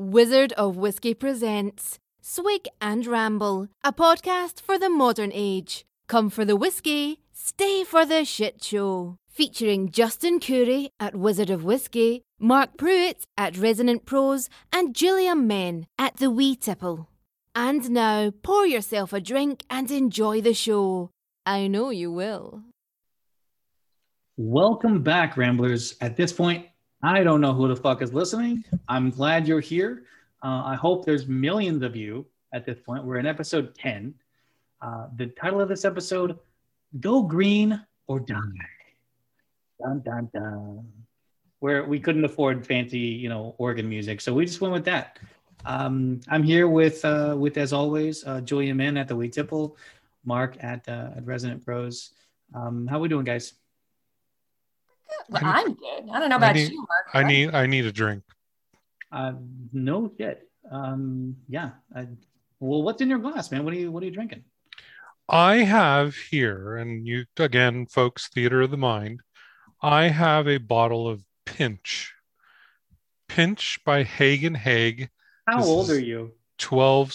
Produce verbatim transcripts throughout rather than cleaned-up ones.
Wizard of Whiskey presents Swig and Ramble, a podcast for the modern age. Come for the whiskey, stay for the shit show. Featuring Justin Curry at Wizard of Whiskey, Mark Pruitt at Resonant Prose, and Gilliam Men at the Wee Tipple. And now, pour yourself a drink and enjoy the show. I know you will. Welcome back, Ramblers. At this point, I don't know who the fuck is listening. I'm glad you're here. Uh, I hope there's millions of you at this point. We're in episode ten. Uh, the title of this episode, Go Green or Die. Dun, dun, dun. Where we couldn't afford fancy, you know, organ music. So we just went with that. Um, I'm here with, uh, with as always, uh, Julia Min at the Wee Tipple, Mark at, uh, at Resonant Prose. Um, how we doing, guys? Well, I'm good. I don't know about need, you, Mark. I need I need a drink. Uh, no shit. Um, yeah. I, well, what's in your glass, man? What are you What are you drinking? I have here, and you again, folks, theater of the mind. I have a bottle of Pinch. Pinch by Haig and Haig. How this old are you? Twelve.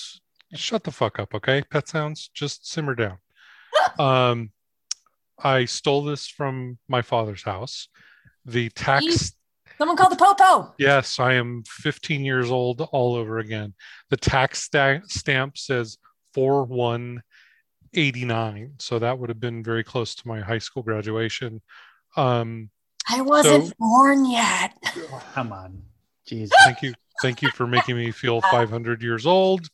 Shut the fuck up, okay? Pet sounds. Just simmer down. um. I stole this from my father's house. The tax. You, someone called the popo. Yes, I am fifteen years old all over again. The tax sta- stamp says four one eighty-nine. So that would have been very close to my high school graduation. Um, I wasn't so, born yet. Come on. Jeez. Thank you. Thank you for making me feel five hundred years old.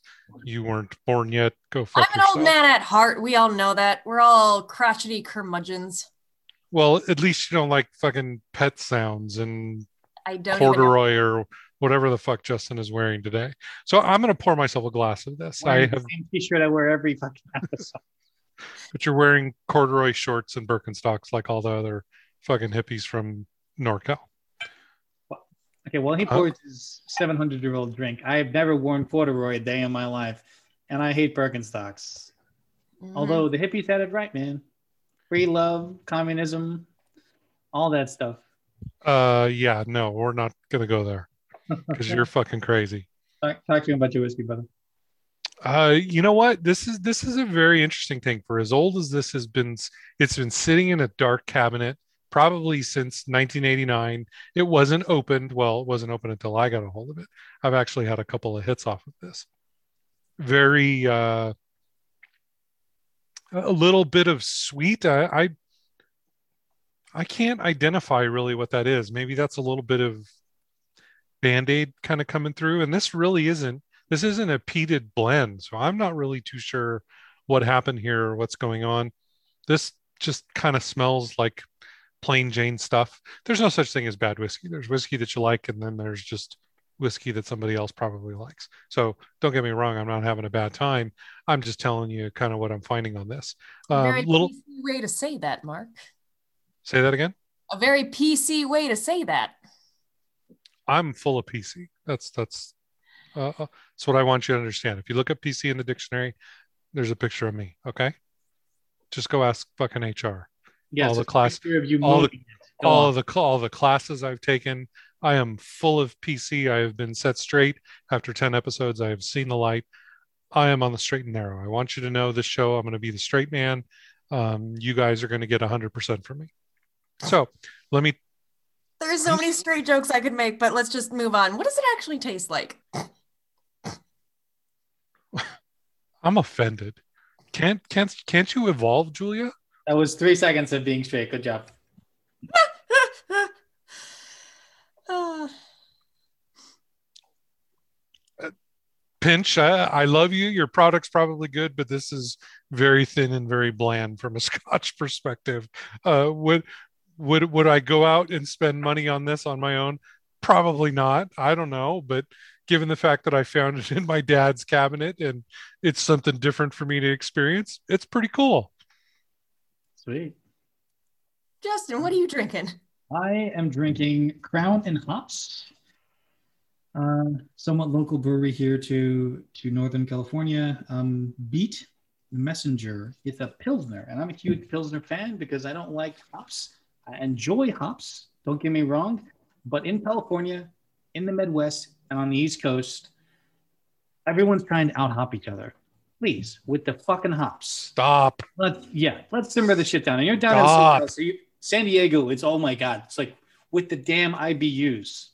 You weren't born yet. Go fuck yourself. I'm an yourself. old man at heart. We all know that. We're all crotchety curmudgeons. Well, at least you don't like fucking pet sounds and I don't corduroy or whatever the fuck Justin is wearing today. So I'm going to pour myself a glass of this. I have the same t-shirt I wear every fucking episode. But you're wearing corduroy shorts and Birkenstocks like all the other fucking hippies from NorCal. Okay, well, he pours oh. his seven hundred year old drink. I have never worn corduroy a day in my life, and I hate Birkenstocks. Mm-hmm. Although the hippies had it right, man. Free love, communism, all that stuff. Uh, yeah, no, we're not going to go there because you're fucking crazy. Talk, talk to him about your whiskey, brother. Uh, you know what? This is this is a very interesting thing. For as old as this has been, it's been sitting in a dark cabinet probably since nineteen eighty-nine. It wasn't opened. Well, it wasn't open until I got a hold of it. I've actually had a couple of hits off of this. Very, uh, a little bit of sweet. I, I, I can't identify really what that is. Maybe that's a little bit of Band-Aid kind of coming through. And this really isn't, this isn't a peated blend. So I'm not really too sure what happened here or what's going on. This just kind of smells like plain Jane stuff. There's no such thing as bad whiskey. There's whiskey that you like, and then there's just whiskey that somebody else probably likes. So don't get me wrong, I'm not having a bad time. I'm just telling you kind of what I'm finding on this. Um, a very little... P C way to say that, Mark. Say that again? A very P C way to say that. I'm full of P C. That's that's uh, that's what I want you to understand. If you look up P C in the dictionary, there's a picture of me, okay? Just go ask fucking H R. Yeah, all, so the class, all, the, all the all the classes I've taken, I am full of P C. I have been set straight. After ten episodes, I have seen the light. I am on the straight and narrow. I want you to know this show, I'm going to be the straight man. Um, you guys are going to get one hundred percent from me. So let me... There's so many straight jokes I could make, but let's just move on. What does it actually taste like? I'm offended. Can't, can't, can't you evolve, Julia? That was three seconds of being straight. Good job. uh, Pinch, I, I love you. Your product's probably good, but this is very thin and very bland from a Scotch perspective. Uh, would would would I go out and spend money on this on my own? Probably not. I don't know, but given the fact that I found it in my dad's cabinet and it's something different for me to experience, it's pretty cool. Sweet. Justin, what are you drinking? I am drinking Crown and Hops, uh, somewhat local brewery here to, to Northern California. Um, Beat the Messenger. It's a Pilsner, and I'm a huge Pilsner fan because I don't like hops. I enjoy hops, don't get me wrong, but in California, in the Midwest and on the East Coast, everyone's trying to out-hop each other. Please, with the fucking hops. Stop. Let's, yeah, let's simmer the shit down. And you're down in so you, San Diego, it's, oh my God. It's like with the damn I B Us.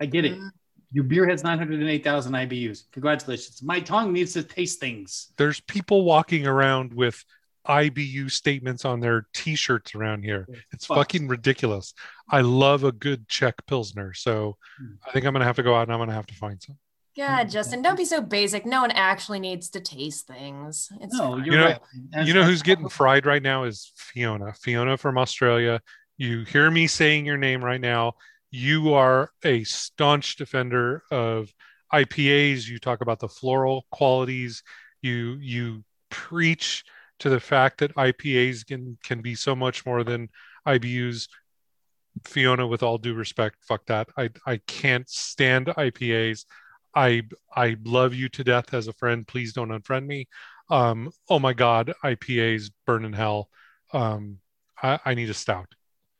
I get it. Mm-hmm. Your beer has nine hundred eight thousand I B Us. Congratulations. My tongue needs to taste things. There's people walking around with I B U statements on their t-shirts around here. It's Fuck. fucking ridiculous. I love a good Czech Pilsner. So mm. I think I'm going to have to go out and I'm going to have to find some. Yeah, Justin, don't be so basic. No one actually needs to taste things. It's no, you're you know, right. That's you know who's getting fried right now is Fiona. Fiona from Australia. You hear me saying your name right now. You are a staunch defender of I P As. You talk about the floral qualities. You you preach to the fact that I P As can, can be so much more than I B Us. Fiona, with all due respect, fuck that. I I can't stand I P As. I I love you to death as a friend. Please don't unfriend me. Um, oh my God, I P As burn in hell. Um, I, I need a stout.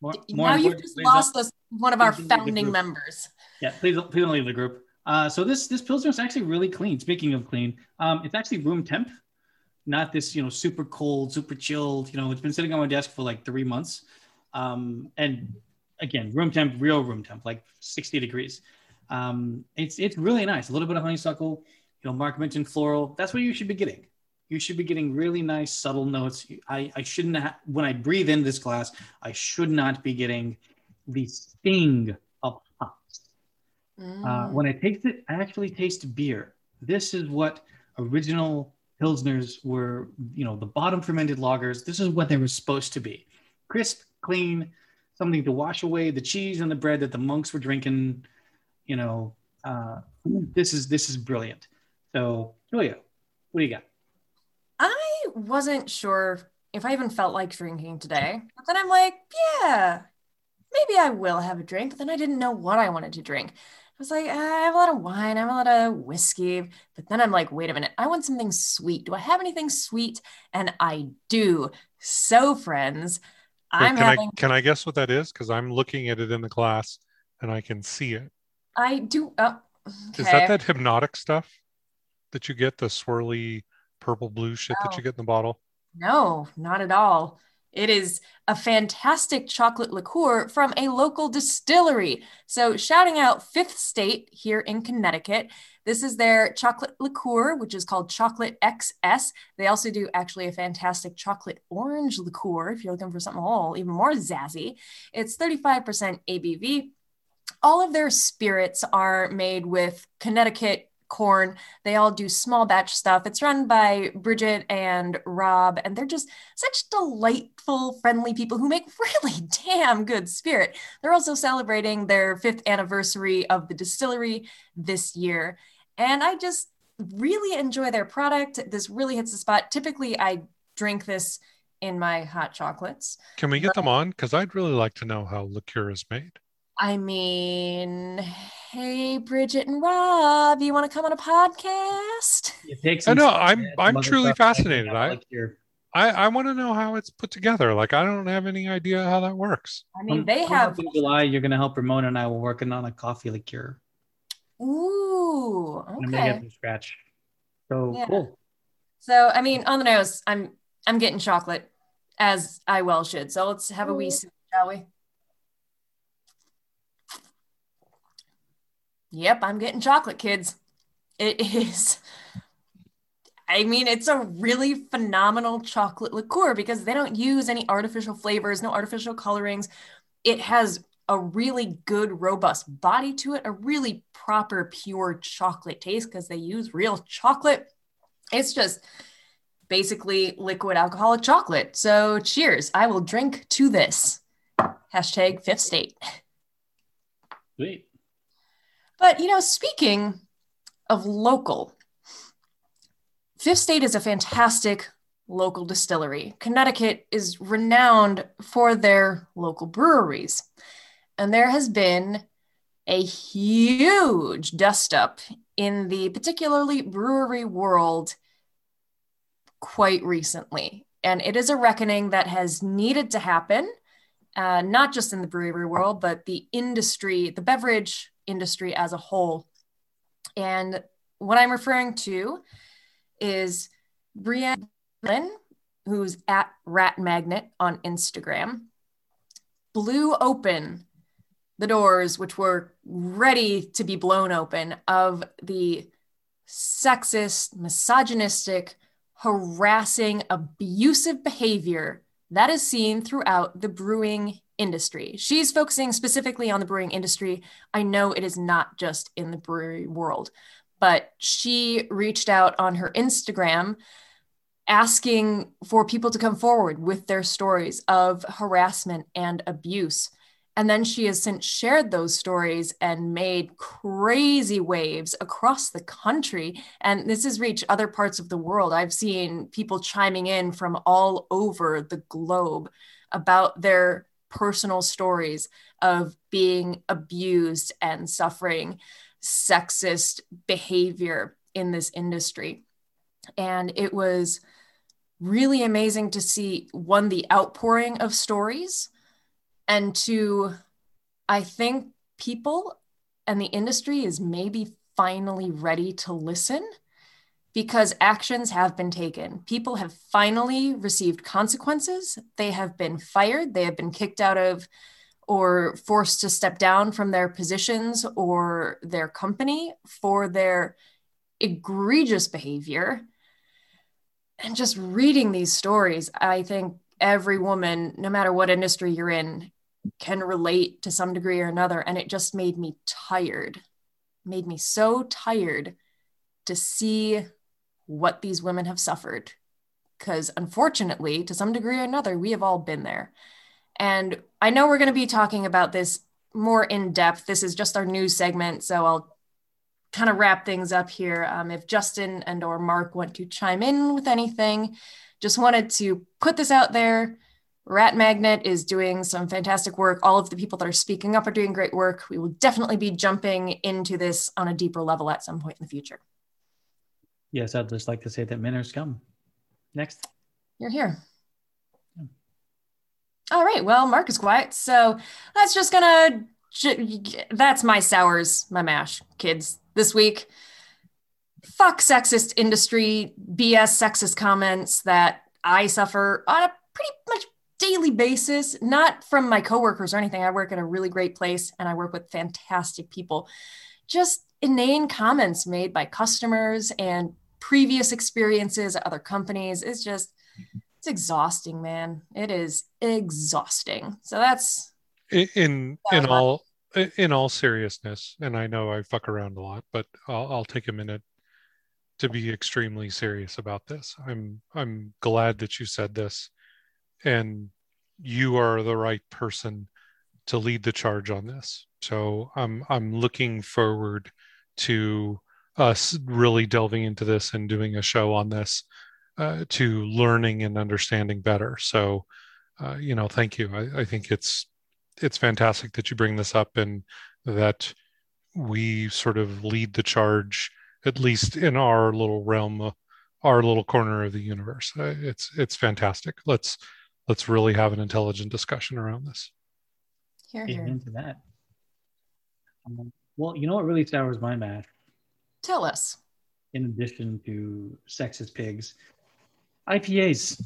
More, more now you've just lost us, one of our founding members. Yeah, please, please don't leave the group. Uh, so this this Pilsner is actually really clean. Speaking of clean, um, it's actually room temp, not this you know super cold, super chilled. You know, it's been sitting on my desk for like three months, um, and again, room temp, real room temp, like sixty degrees. Um, it's it's really nice. A little bit of honeysuckle. You know, Mark mentioned floral. That's what you should be getting. You should be getting really nice, subtle notes. I, I shouldn't have, when I breathe in this glass, I should not be getting the sting of hops. Mm. Uh, when I taste it, I actually taste beer. This is what original Pilsners were, you know, the bottom fermented lagers. This is what they were supposed to be. Crisp, clean, something to wash away the cheese and the bread that the monks were drinking. You know, uh, this is this is brilliant. So, Julia, what do you got? I wasn't sure if I even felt like drinking today. But then I'm like, yeah, maybe I will have a drink. But then I didn't know what I wanted to drink. I was like, I have a lot of wine. I have a lot of whiskey. But then I'm like, wait a minute. I want something sweet. Do I have anything sweet? And I do. So, friends, Wait, I'm can having- I, can I guess what that is? Because I'm looking at it in the glass and I can see it. I do. Oh, okay. Is that that hypnotic stuff that you get, the swirly purple blue shit no. that you get in the bottle? No, not at all. It is a fantastic chocolate liqueur from a local distillery. So shouting out Fifth State here in Connecticut. This is their chocolate liqueur, which is called Chocolate X S. They also do actually a fantastic chocolate orange liqueur if you're looking for something all even more zazzy. It's thirty-five percent A B V. All of their spirits are made with Connecticut corn. They all do small batch stuff. It's run by Bridget and Rob, and they're just such delightful, friendly people who make really damn good spirit. They're also celebrating their fifth anniversary of the distillery this year. And I just really enjoy their product. This really hits the spot. Typically, I drink this in my hot chocolates. Can we get but- them on? Because I'd really like to know how liqueur is made. I mean, hey, Bridget and Rob, you want to come on a podcast? I know. I'm I'm truly fascinated. I, I I want to know how it's put together. Like, I don't have any idea how that works. I mean, they have. In July, you're going to help Ramona and I. We're working on a coffee liqueur. Ooh, okay. I'm going to get from scratch. So yeah. Cool. So, I mean, on the nose, I'm I'm getting chocolate, as I well should. So let's have a wee sip, shall we? Yep, I'm getting chocolate, kids. It is. I mean, it's a really phenomenal chocolate liqueur because they don't use any artificial flavors, no artificial colorings. It has a really good, robust body to it, a really proper, pure chocolate taste because they use real chocolate. It's just basically liquid alcoholic chocolate. So cheers. I will drink to this. Hashtag Fifth State. Sweet. But, you know, speaking of local, Fifth State is a fantastic local distillery. Connecticut is renowned for their local breweries. And there has been a huge dust-up in the particularly brewery world quite recently. And it is a reckoning that has needed to happen, uh, not just in the brewery world, but the industry, the beverage industry as a whole. And what I'm referring to is Brianne Lynn, who's at Rat Magnet on Instagram, blew open the doors, which were ready to be blown open, of the sexist, misogynistic, harassing, abusive behavior that is seen throughout the brewing industry. She's focusing specifically on the brewing industry. I know it is not just in the brewery world, but she reached out on her Instagram asking for people to come forward with their stories of harassment and abuse. And then she has since shared those stories and made crazy waves across the country. And this has reached other parts of the world. I've seen people chiming in from all over the globe about their personal stories of being abused and suffering sexist behavior in this industry. And it was really amazing to see, one, the outpouring of stories, and two, I think people and the industry is maybe finally ready to listen, because actions have been taken. People have finally received consequences. They have been fired. They have been kicked out of or forced to step down from their positions or their company for their egregious behavior. And just reading these stories, I think every woman, no matter what industry you're in, can relate to some degree or another. And it just made me tired, made me so tired to see what these women have suffered. Because unfortunately, to some degree or another, we have all been there. And I know we're going to be talking about this more in depth. This is just our news segment, so I'll kind of wrap things up here. Um, if Justin and or Mark want to chime in with anything, just wanted to put this out there. Rat Magnet is doing some fantastic work. All of the people that are speaking up are doing great work. We will definitely be jumping into this on a deeper level at some point in the future. Yes, I'd just like to say that men are scum. Next. You're here. Yeah. All right, well, Mark is quiet, so that's just gonna, that's my sours, my mash, kids, this week. Fuck sexist industry, B S sexist comments that I suffer on a pretty much daily basis, not from my coworkers or anything. I work at a really great place and I work with fantastic people. Just inane comments made by customers and previous experiences at other companies. It's just, it's exhausting, man. It is exhausting. So that's in in, that in all in all seriousness. And I know I fuck around a lot, but I'll, I'll take a minute to be extremely serious about this. I'm I'm glad that you said this, and you are the right person to lead the charge on this. So I'm I'm looking forward to us really delving into this and doing a show on this, uh, to learning and understanding better. So, uh, you know, thank you. I, I think it's it's fantastic that you bring this up and that we sort of lead the charge, at least in our little realm, our little corner of the universe. It's it's fantastic. Let's let's really have an intelligent discussion around this. Here, here. Into that. Um, well, you know what really sours my mash? Tell us. In addition to sexist pigs, I P As.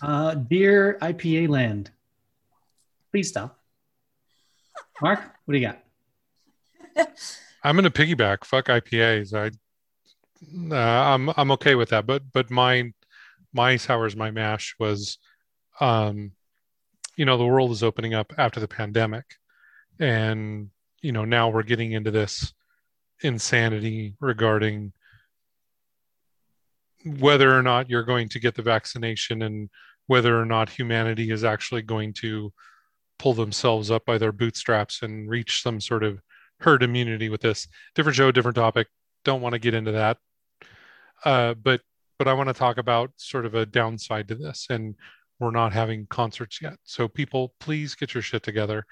Uh, dear I P A land, please stop. Mark, what do you got? I'm gonna piggyback. Fuck I P As. I, uh, I'm I'm okay with that. But but my my sours my mash was, um, you know, the world is opening up after the pandemic, and you know now we're getting into this insanity regarding whether or not you're going to get the vaccination and whether or not humanity is actually going to pull themselves up by their bootstraps and reach some sort of herd immunity with this. Different show, different topic. Don't want to get into that. Uh, but but I want to talk about sort of a downside to this, and we're not having concerts yet. So people, please get your shit together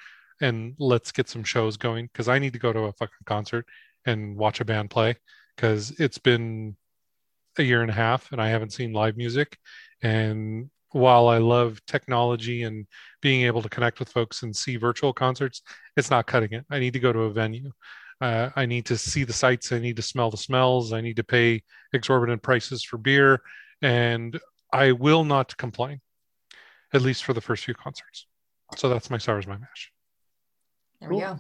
and let's get some shows going, because I need to go to a fucking concert and watch a band play, because it's been a year and a half and I haven't seen live music, and while I love technology and being able to connect with folks and see virtual concerts, it's not cutting it. I need to go to a venue. Uh, I need to see the sights. I need to smell the smells. I need to pay exorbitant prices for beer. And I will not complain, at least for the first few concerts. So that's my Sours My Mash. There cool. we go.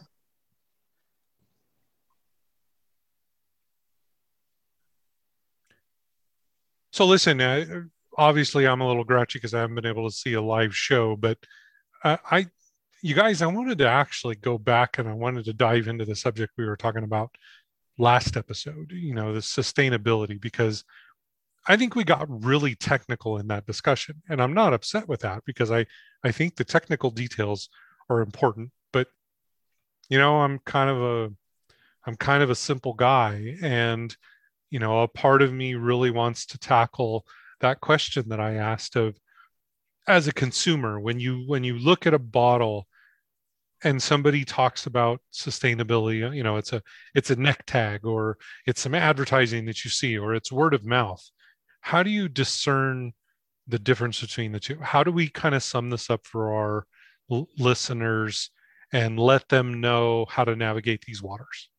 So listen, uh, obviously I'm a little grouchy because I haven't been able to see a live show, but uh, I, you guys, I wanted to actually go back and I wanted to dive into the subject we were talking about last episode, you know, the sustainability, because I think we got really technical in that discussion, and I'm not upset with that because I, I think the technical details are important, but you know, I'm kind of a, I'm kind of a simple guy, and you know, a part of me really wants to tackle that question that I asked of, as a consumer, when you, when you look at a bottle and somebody talks about sustainability, you know, it's a, it's a neck tag, or it's some advertising that you see, or it's word of mouth. How do you discern the difference between the two? How do we kind of sum this up for our l- listeners and let them know how to navigate these waters?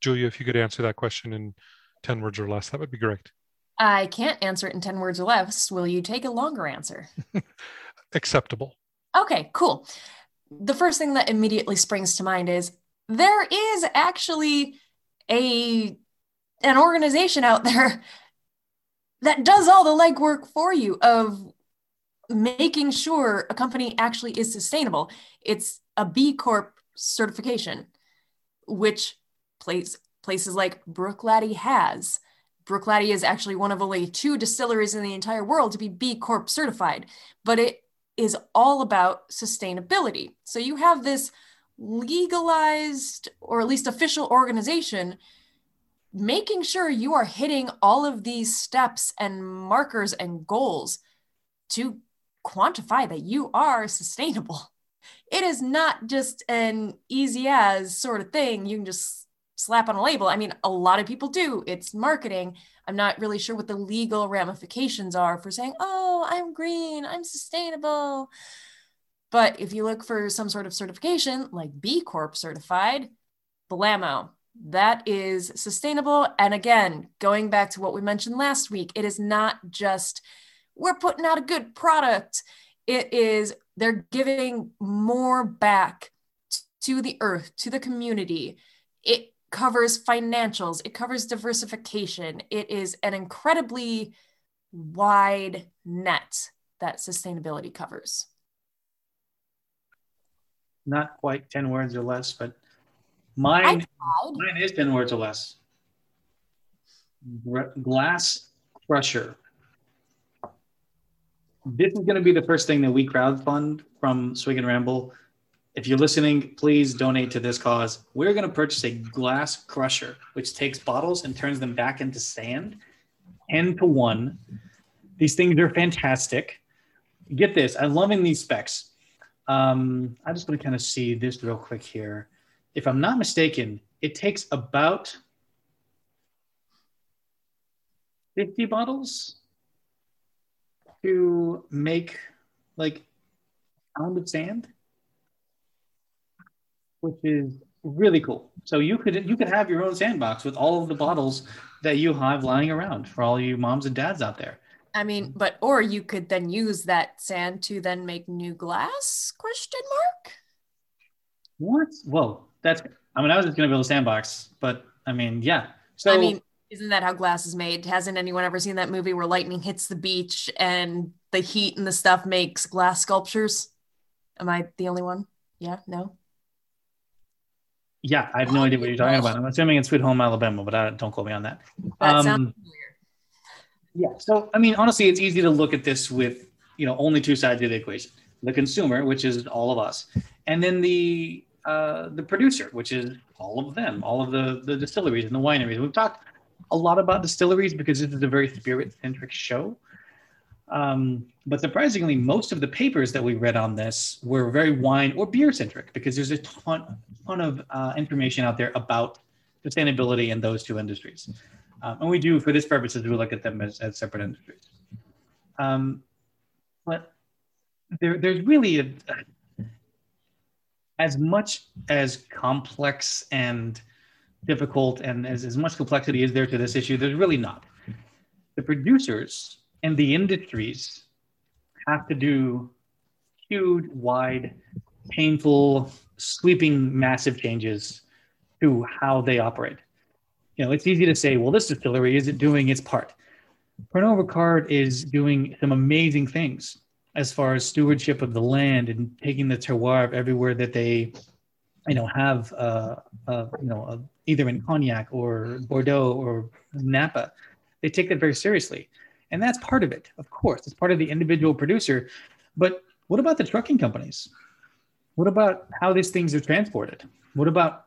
Julia, if you could answer that question in ten words or less, that would be great. I can't answer it in ten words or less. Will you take a longer answer? Acceptable. Okay, cool. The first thing that immediately springs to mind is there is actually a an organization out there that does all the legwork for you of making sure a company actually is sustainable. It's a B Corp certification, which Place, places like Bruichladdich has. Bruichladdich is actually one of only two distilleries in the entire world to be B Corp certified, but it is all about sustainability. So you have this legalized, or at least official, organization making sure you are hitting all of these steps and markers and goals to quantify that you are sustainable. It is not just an easy as sort of thing. You can just slap on a label. I mean, a lot of people do. It's marketing. I'm not really sure what the legal ramifications are for saying, oh, I'm green, I'm sustainable. But if you look for some sort of certification like B Corp certified, blammo, that is sustainable. And again, going back to what we mentioned last week, it is not just we're putting out a good product. It is they're giving more back to the earth, to the community. It covers financials, it covers diversification. It is an incredibly wide net that sustainability covers. Not quite ten words or less, but mine, mine is ten words or less. Glass crusher. This is going to be the first thing that we crowdfund from Swig and Ramble. If you're listening, please donate to this cause. We're going to purchase a glass crusher, which takes bottles and turns them back into sand, ten to one. These things are fantastic. Get this. I'm loving these specs. Um, I just want to kind of see this real quick here. If I'm not mistaken, it takes about fifty bottles to make like a pound of sand, which is really cool. So you could you could have your own sandbox with all of the bottles that you have lying around for all you moms and dads out there. I mean, but, or you could then use that sand to then make new glass, question mark? What? Whoa, that's, I mean, I was just gonna build a sandbox, but I mean, yeah. So I mean, isn't that how glass is made? Hasn't anyone ever seen that movie where lightning hits the beach and the heat and the stuff makes glass sculptures? Am I the only one? Yeah, no? Yeah, I have no idea what you're talking about. I'm assuming it's Sweet Home Alabama, but I, don't quote me on that. That um, sounds weird. Yeah, so, I mean, honestly, it's easy to look at this with, you know, only two sides of the equation. The consumer, which is all of us, and then the uh, the producer, which is all of them, all of the, the distilleries and the wineries. We've talked a lot about distilleries because this is a very spirit-centric show. Um, but surprisingly, most of the papers that we read on this were very wine or beer centric because there's a ton, ton of uh, information out there about sustainability in those two industries. Um, and we do, for this purpose, we look at them as, as separate industries. Um, but there, there's really a, a, as much as complex and difficult and as, as much complexity is there to this issue, there's really not. The producers and the industries have to do huge, wide, painful, sweeping, massive changes to how they operate. You know, it's easy to say, well, this distillery isn't doing its part. Pernod Ricard is doing some amazing things as far as stewardship of the land and taking the terroir everywhere that they, you know, have, uh, uh, you know, uh, either in Cognac or Bordeaux or Napa. They take that very seriously. And that's part of it, of course. It's part of the individual producer. But what about the trucking companies? What about how these things are transported? What about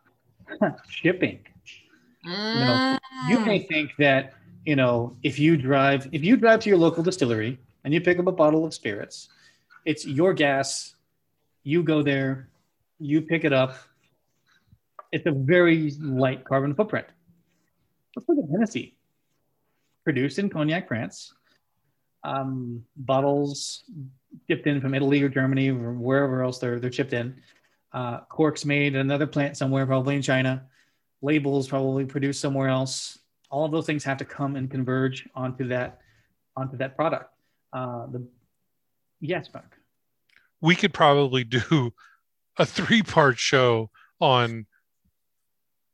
shipping? Mm. You know, you may think that, you know, if you drive, if you drive to your local distillery and you pick up a bottle of spirits, it's your gas, you go there, you pick it up. It's a very light carbon footprint. Let's look at Hennessy. Produced in Cognac, France, um, bottles dipped in from Italy or Germany or wherever else they're they're chipped in. Uh, corks made at another plant somewhere, probably in China. Labels probably produced somewhere else. All of those things have to come and converge onto that onto that product. Uh, the yes, Mark. We could probably do a three-part show on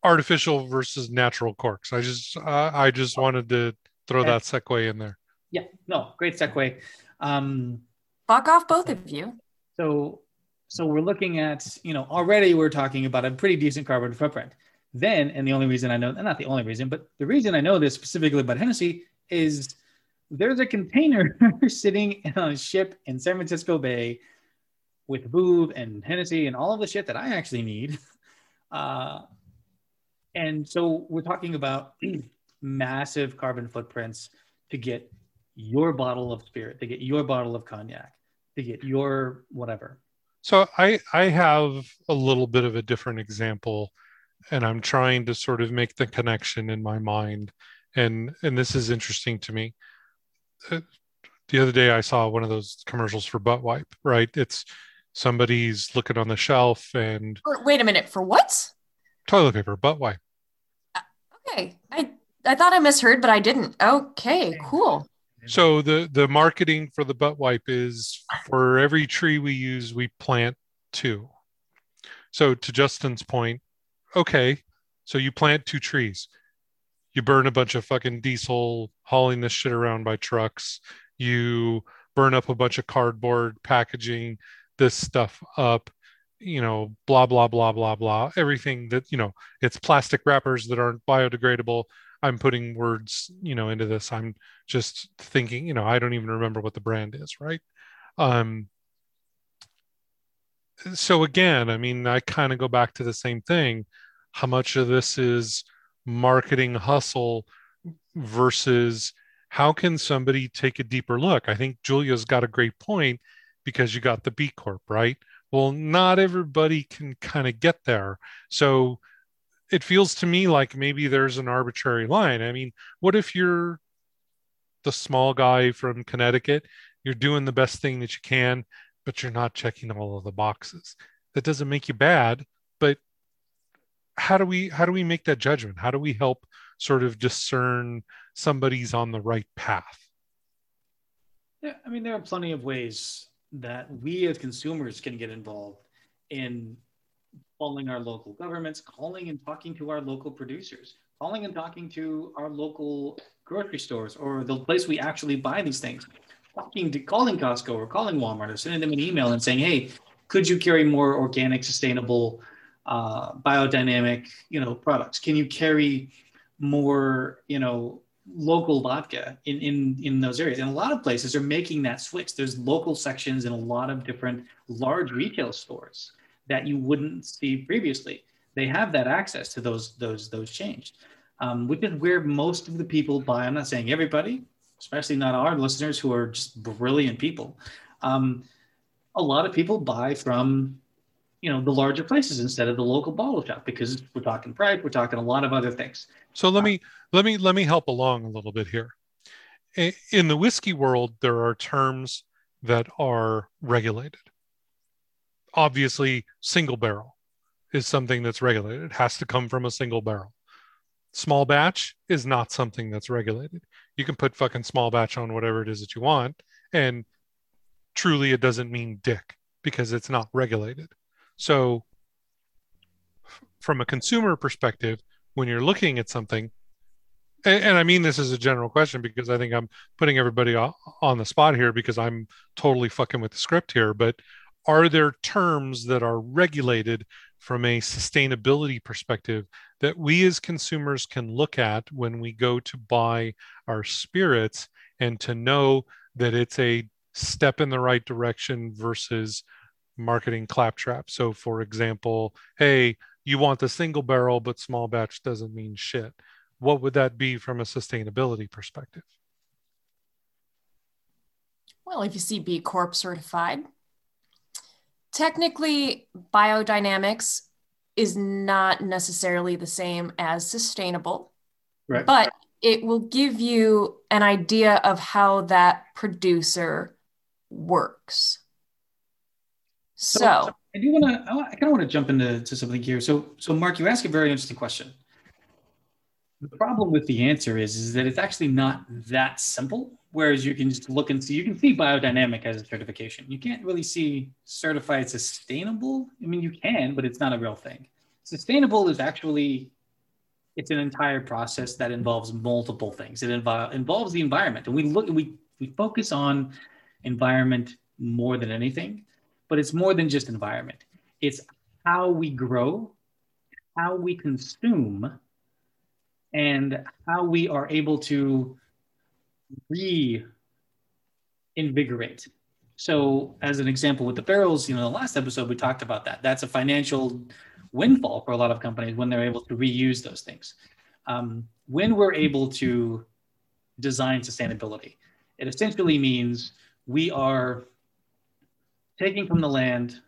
artificial versus natural corks. I just uh, I just wanted to throw that segue in there. Yeah, no, great segue. Um, Fuck off, both of you. So, so we're looking at, you know, already we're talking about a pretty decent carbon footprint. Then, and the only reason I know, not the only reason, but the reason I know this specifically about Hennessy is there's a container sitting on a ship in San Francisco Bay with boob and Hennessy and all of the shit that I actually need. Uh, and so we're talking about massive carbon footprints to get your bottle of spirit, to get your bottle of cognac, to get your whatever. So I, I have a little bit of a different example, and I'm trying to sort of make the connection in my mind. And, and this is interesting to me. Uh, the other day I saw one of those commercials for butt wipe, right? It's somebody's looking on the shelf and... Wait a minute, for what? Toilet paper, butt wipe. Uh, okay, I... I thought I misheard, but I didn't. Okay, cool. So the, the marketing for the butt wipe is for every tree we use, we plant two. So to Justin's point, okay, so you plant two trees. You burn a bunch of fucking diesel hauling this shit around by trucks. You burn up a bunch of cardboard packaging this stuff up. You know, blah, blah, blah, blah, blah. Everything that, you know, it's plastic wrappers that aren't biodegradable. I'm putting words, you know, into this. I'm just thinking, you know, I don't even remember what the brand is, right? Um, so again, I mean, I kind of go back to the same thing. How much of this is marketing hustle versus how can somebody take a deeper look? I think Julia's got a great point because you got the B Corp, right? Well, not everybody can kind of get there. So it feels to me like maybe there's an arbitrary line. I mean, what if you're the small guy from Connecticut, you're doing the best thing that you can, but you're not checking all of the boxes? That doesn't make you bad, but how do we, how do we make that judgment? How do we help sort of discern somebody's on the right path? Yeah, I mean, there are plenty of ways that we as consumers can get involved in calling our local governments, calling and talking to our local producers, calling and talking to our local grocery stores or the place we actually buy these things, talking to, calling Costco or calling Walmart or sending them an email and saying, hey, could you carry more organic, sustainable, uh, biodynamic, you know, products? Can you carry more, you know, local vodka in, in, in those areas? And a lot of places are making that switch. There's local sections in a lot of different large retail stores that you wouldn't see previously. They have that access to those those those chains, um, which is where most of the people buy. I'm not saying everybody, especially not our listeners who are just brilliant people. Um, a lot of people buy from, you know, the larger places instead of the local bottle shop because we're talking pride, we're talking a lot of other things. So let me let me let me help along a little bit here. in the whiskey world, there are terms that are regulated. Obviously, single barrel is something that's regulated. It has to come from a single barrel. Small batch is not something that's regulated. You can put fucking small batch on whatever it is that you want, and truly it doesn't mean dick because it's not regulated. So from a consumer perspective, when you're looking at something, and, and I mean this as a general question because I think I'm putting everybody on the spot here because I'm totally fucking with the script here, but are there terms that are regulated from a sustainability perspective that we as consumers can look at when we go to buy our spirits and to know that it's a step in the right direction versus marketing claptrap? So for example, hey, you want the single barrel, but small batch doesn't mean shit. What would that be from a sustainability perspective? Well, if you see B Corp certified, technically, biodynamics is not necessarily the same as sustainable, right, but it will give you an idea of how that producer works. So, so, so I do want to, I kind of want to jump into to something here. So, so Mark, you ask a very interesting question. The problem with the answer is, is that it's actually not that simple. Whereas you can just look and see, you can see biodynamic as a certification. You can't really see certified sustainable. I mean, you can, but it's not a real thing. Sustainable is actually, it's an entire process that involves multiple things. It invo- involves the environment. And we look, we, we focus on environment more than anything, but it's more than just environment. It's how we grow, how we consume, and how we are able to reinvigorate. So as an example with the barrels, you know, the last episode we talked about that. That's a financial windfall for a lot of companies when they're able to reuse those things. Um, when we're able to design sustainability, it essentially means we are taking from the land,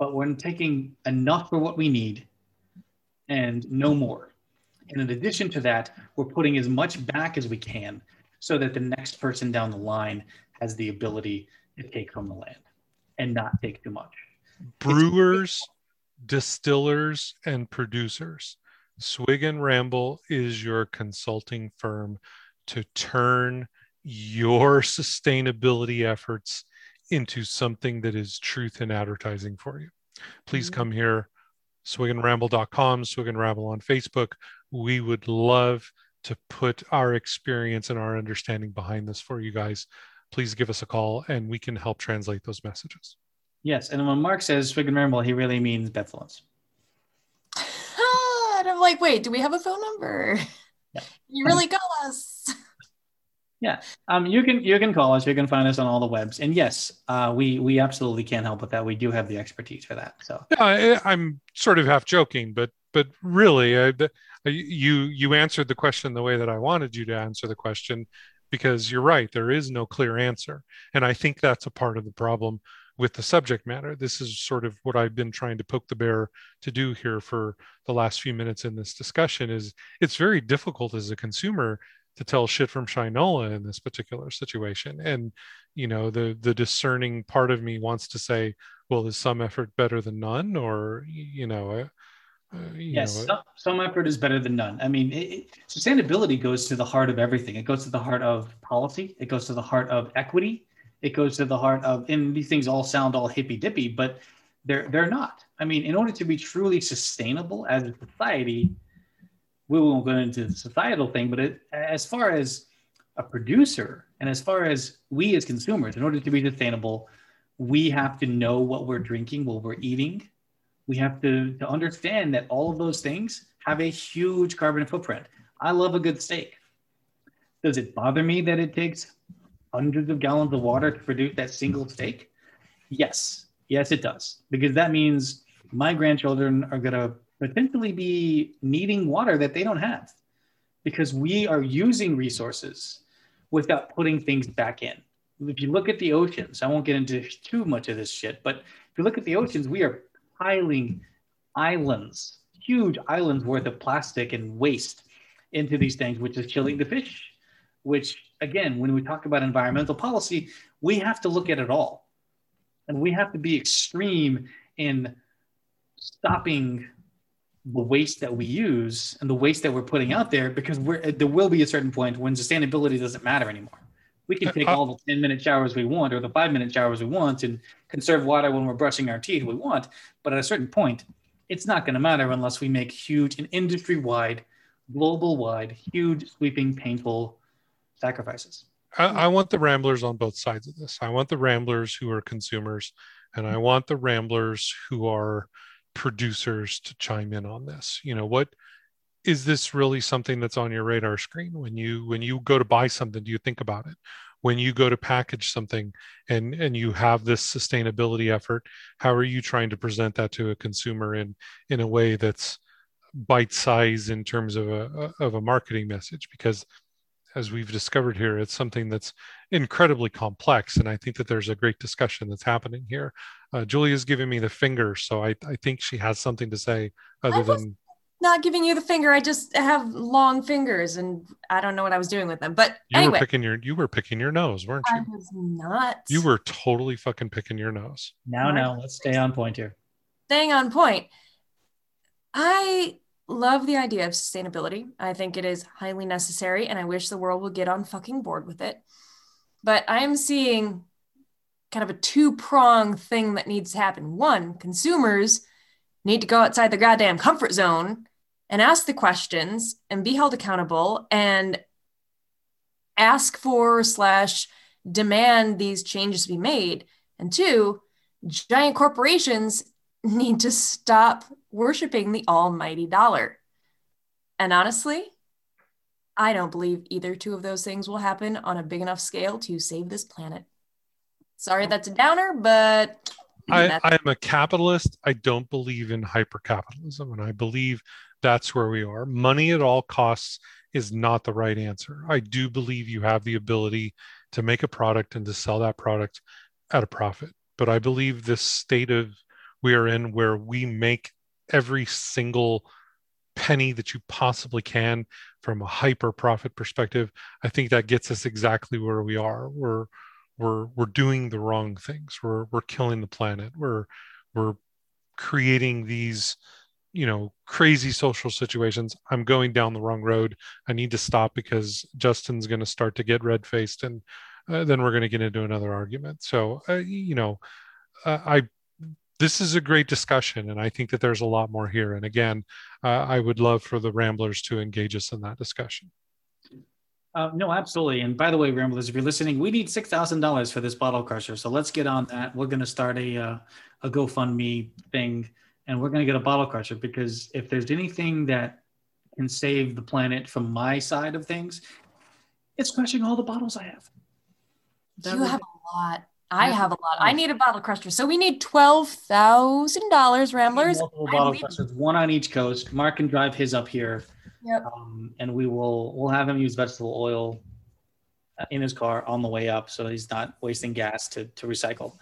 but we're taking enough for what we need and no more. And in addition to that, we're putting as much back as we can so that the next person down the line has the ability to take from the land and not take too much. Brewers, distillers, and producers. Swig and Ramble is your consulting firm to turn your sustainability efforts into something that is truth in advertising for you. Please mm-hmm. come here. swig and ramble dot com, Swig and Ramble on Facebook. We would love to put our experience and our understanding behind this for you guys. Please give us a call and we can help translate those messages. Yes. And when Mark says Swig and Ramble, he really means Bethlehems. And I'm like, wait, do we have a phone number? Yeah. You really call us. Yeah. Um, you can, you can call us. You can find us on all the webs. And yes, uh, we, we absolutely can help with that. We do have the expertise for that. So yeah, I, I'm sort of half joking, but, but really I, you, you answered the question the way that I wanted you to answer the question, because you're right. There is no clear answer. And I think that's a part of the problem with the subject matter. This is sort of what I've been trying to poke the bear to do here for the last few minutes in this discussion is it's very difficult as a consumer to tell shit from Shinola in this particular situation. And, you know, the the discerning part of me wants to say, well, is some effort better than none? Or, you know, uh, you yes, know, some, some effort is better than none. I mean, it, it, sustainability goes to the heart of everything. It goes to the heart of policy. It goes to the heart of equity. It goes to the heart of, and these things all sound all hippy-dippy, but they're they're not. I mean, in order to be truly sustainable as a society, we won't go into the societal thing, but it, as far as a producer and as far as we as consumers, in order to be sustainable, we have to know what we're drinking, what we're eating. We have to, to understand that all of those things have a huge carbon footprint. I love a good steak. Does it bother me that it takes hundreds of gallons of water to produce that single steak? Yes. Yes, it does. Because that means my grandchildren are going to potentially be needing water that they don't have because we are using resources without putting things back in. If you look at the oceans, I won't get into too much of this shit, but if you look at the oceans, we are piling islands, huge islands worth of plastic and waste into these things, which is killing the fish, which again, when we talk about environmental policy, we have to look at it all. And we have to be extreme in stopping the waste that we use and the waste that we're putting out there, because we're, there will be a certain point when sustainability doesn't matter anymore. We can take all the ten minute showers we want or the five minute showers we want and conserve water when we're brushing our teeth we want. But at a certain point, it's not going to matter unless we make huge and industry-wide, global-wide, huge, sweeping, painful sacrifices. I, I want the ramblers on both sides of this. I want the ramblers who are consumers, and I want the ramblers who are producers to chime in on this. You know, what is this really something that's on your radar screen? When you when you go to buy something, do you think about it? When you go to package something and, and you have this sustainability effort, how are you trying to present that to a consumer in, in a way that's bite size in terms of a of a marketing message? Because as we've discovered here, it's something that's incredibly complex. And I think that there's a great discussion that's happening here. Uh, Julia's giving me the finger, so I, I think she has something to say other than... Not giving you the finger. I just have long fingers, and I don't know what I was doing with them. But you anyway, were picking your you were picking your nose, weren't you? I was not. You were totally fucking picking your nose. No, no, let's stay on point here. Staying on point. I love the idea of sustainability. I think it is highly necessary, and I wish the world would get on fucking board with it. But I am seeing kind of a two-pronged thing that needs to happen. One, consumers need to go outside the goddamn comfort zone and ask the questions and be held accountable and ask for slash demand these changes be made. And two, giant corporations need to stop worshiping the almighty dollar. And honestly, I don't believe either two of those things will happen on a big enough scale to save this planet. Sorry, that's a downer, but... I, I am a capitalist. I don't believe in hypercapitalism, and I believe that's where we are. Money at all costs is not the right answer. I do believe you have the ability to make a product and to sell that product at a profit. But I believe this state of we are in where we make every single penny that you possibly can from a hyper profit perspective, I think that gets us exactly where we are. We're We're we're doing the wrong things. We're we're killing the planet. We're we're creating these, you know, crazy social situations. I'm going down the wrong road. I need to stop because Justin's going to start to get red faced, and uh, then we're going to get into another argument. So uh, you know, uh, I this is a great discussion, and I think that there's a lot more here. And again, uh, I would love for the Ramblers to engage us in that discussion. Uh, no, absolutely. And by the way, Ramblers, if you're listening, we need six thousand dollars for this bottle crusher. So let's get on that. We're going to start a uh, a GoFundMe thing, and we're going to get a bottle crusher, because if there's anything that can save the planet from my side of things, it's crushing all the bottles I have. That you have be- a lot. I have a lot. I need a bottle crusher. So we need twelve thousand dollars, Ramblers. Multiple bottle crushers, one on each coast. Mark can drive his up here. Yep. Um, and we will we'll have him use vegetable oil in his car on the way up, so he's not wasting gas to to recycle.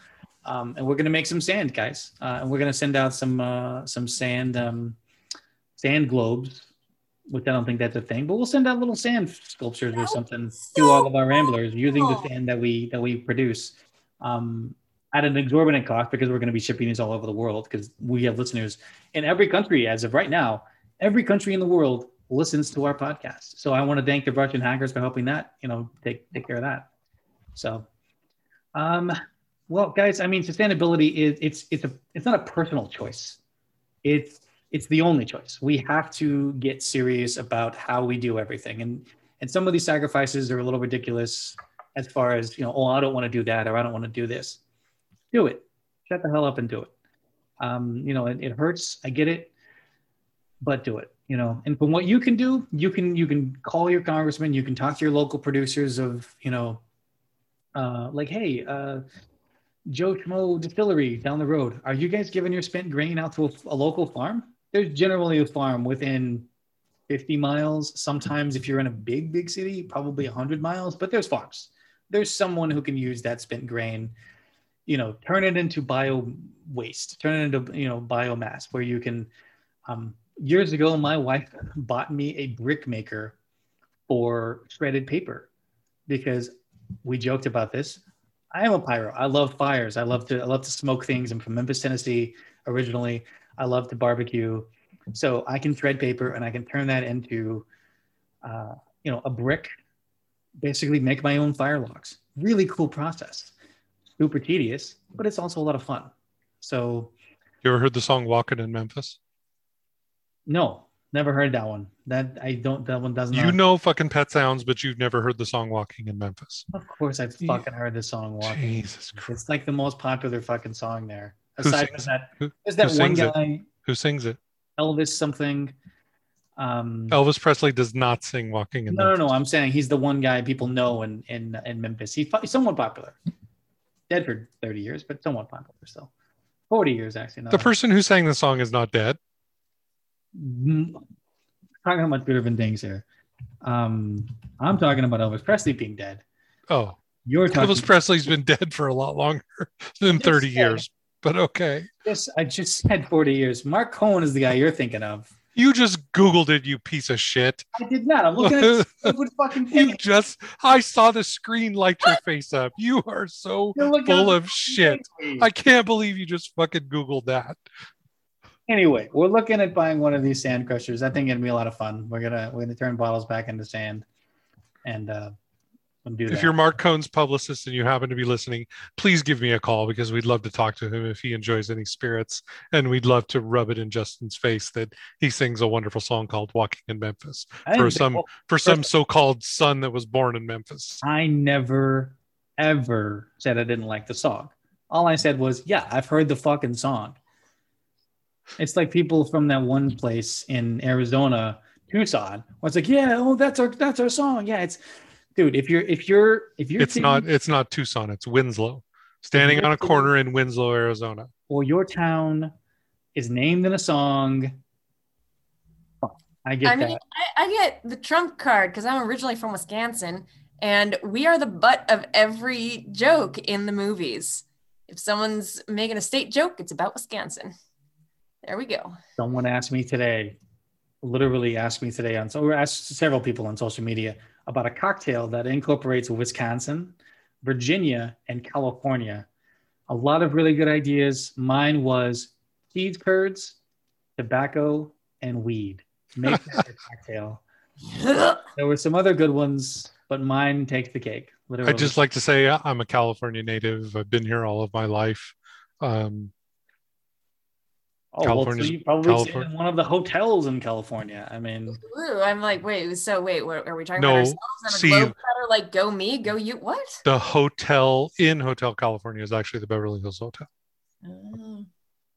Um, and we're going to make some sand, guys. Uh, and we're going to send out some uh, some sand um, sand globes, which I don't think that's a thing, but we'll send out little sand sculptures or something so to all of our ramblers using the sand that we that we produce um, at an exorbitant cost, because we're going to be shipping these all over the world, because we have listeners in every country as of right now. Every country in the world listens to our podcast. So I want to thank the Russian hackers for helping that, you know, take, take care of that. So, um, well, guys, I mean, sustainability is, it's, it's a, it's not a personal choice. It's, it's the only choice. We have to get serious about how we do everything. And, and some of these sacrifices are a little ridiculous as far as, you know, oh, I don't want to do that, or I don't want to do this. Do it. Shut the hell up and do it. Um, you know, it, it hurts. I get it, but do it. You know, and from what you can do, you can you can call your congressman, you can talk to your local producers of, you know, uh, like, hey, uh, Joe Schmo Distillery down the road, are you guys giving your spent grain out to a, a local farm? There's generally a farm within fifty miles. Sometimes if you're in a big, big city, probably one hundred miles, but there's farms. There's someone who can use that spent grain, you know, turn it into bio waste, turn it into, you know, biomass where you can... Um, Years ago, my wife bought me a brick maker for shredded paper because we joked about this. I am a pyro. I love fires. I love to I love to smoke things. I'm from Memphis, Tennessee originally. I love to barbecue. So I can shred paper and I can turn that into, uh, you know, a brick, basically make my own fire logs. Really cool process. Super tedious, but it's also a lot of fun. So you ever heard the song Walking in Memphis? No, never heard that one. That I don't, that one doesn't. You know fucking Pet Sounds, but you've never heard the song Walking in Memphis. Of course I've fucking heard the song Walking. Jesus Christ. It's like the most popular fucking song there. Aside from that, there's that one guy. Who sings it? Elvis something. Um, Elvis Presley does not sing Walking in Memphis. No, no, no. I'm saying he's the one guy people know in, in, in Memphis. He's somewhat popular. Dead for thirty years, but somewhat popular still. forty years, actually. The person who sang the song is not dead. I'm talking about different things here. Um, I'm talking about Elvis Presley being dead. Oh. You're talking Elvis Presley's been dead for a lot longer than thirty years, but okay. Yes, I just said forty years. Mark Cohn is the guy you're thinking of. You just Googled it, you piece of shit. I did not. I'm looking at it. Fucking you just, I saw the screen light your face up. You are so full of shit. Crazy. I can't believe you just fucking Googled that. Anyway, we're looking at buying one of these sand crushers. I think it'd be a lot of fun. We're gonna we're gonna turn bottles back into sand, and uh, we'll do that. If you're Mark Cohn's publicist and you happen to be listening, please give me a call because we'd love to talk to him if he enjoys any spirits, and we'd love to rub it in Justin's face that he sings a wonderful song called "Walking in Memphis" for some well, for some so-called son that was born in Memphis. I never ever said I didn't like the song. All I said was, yeah, I've heard the fucking song. It's like people from that one place in Arizona, Tucson. Where it's like, yeah, oh, that's our that's our song. Yeah, it's, dude. If you're if you're if you're, it's thinking, not it's not Tucson. It's Winslow. Standing on a corner in Winslow, Arizona. Well, your town is named in a song. Oh, I get I that. Mean, I, I get the trump card because I'm originally from Wisconsin, and we are the butt of every joke in the movies. If someone's making a state joke, it's about Wisconsin. There we go. Someone asked me today, literally asked me today on so we asked several people on social media about a cocktail that incorporates Wisconsin, Virginia, and California. A lot of really good ideas. Mine was seeds, curds, tobacco, and weed. Make that a cocktail. There were some other good ones, but mine takes the cake. Literally. I'd just like to say I'm a California native. I've been here all of my life. Um, Oh, California's, well, so you probably California. Stayed in one of the hotels in California. I mean, Ooh, I'm like, wait, so wait, what, are we talking no, about ourselves? I'm a globetrotter, like, go me, go you, what? The hotel in Hotel California is actually the Beverly Hills Hotel. Uh,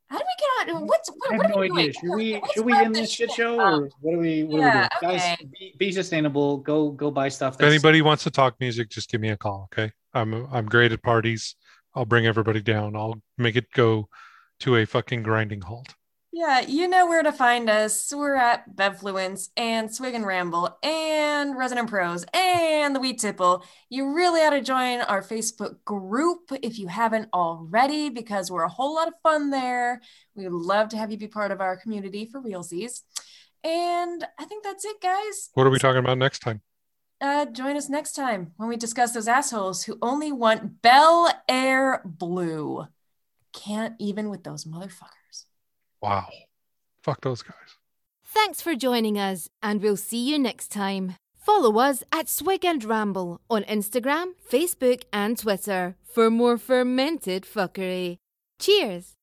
how do we get on? What's what, I have what no are we idea. Doing? Should we What's should we end this shit show? Or what do we? What yeah, are we doing? Okay. Guys, be, be sustainable. Go go buy stuff. That's... If anybody wants to talk music, just give me a call. Okay, I'm I'm great at parties. I'll bring everybody down. I'll make it go to a fucking grinding halt. Yeah, you know where to find us. We're at Bevfluence and Swig and Ramble and Resonant Prose and the Wee Tipple. You really ought to join our Facebook group if you haven't already, because we're a whole lot of fun there. We would love to have you be part of our community for realsies. And I think that's it, guys. What are we talking about next time? Uh, join us next time when we discuss those assholes who only want Bel Air Blue. Can't even with those motherfuckers. Wow. Fuck those guys. Thanks for joining us, and we'll see you next time. Follow us at Swig and Ramble on Instagram, Facebook, and Twitter for more fermented fuckery. Cheers.